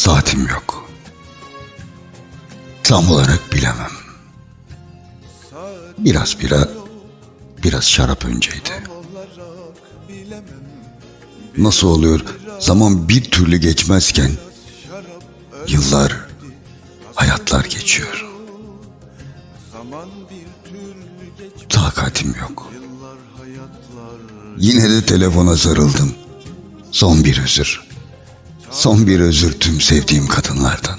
Saatim yok. Tam olarak bilemem. Biraz bira, biraz şarap önceydi. Nasıl oluyor? Zaman bir türlü geçmezken yıllar, hayatlar geçiyor. Takatim yok. Yine de telefona sarıldım. Son bir özür. Son bir özür tüm sevdiğim kadınlardan.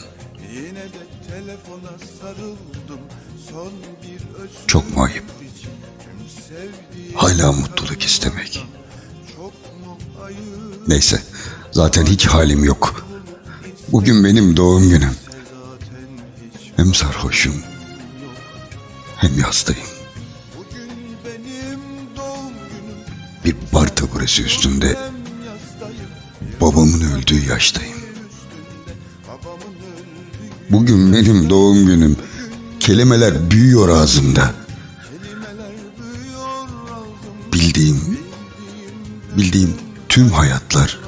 Çok mu ayıp? Hala mutluluk istemek. Neyse, zaten hiç halim yok. Bugün benim doğum günüm. Hem sarhoşum, hem yastayım. Bir bar taburesi üstünde babamın öldüğü yaştayım. Bugün benim doğum günüm. Kelimeler büyüyor ağzımda. Bildiğim tüm hayatlar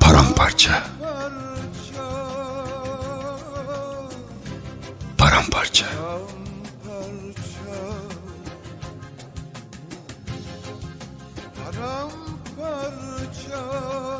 paramparça. Paramparça. Paramparça.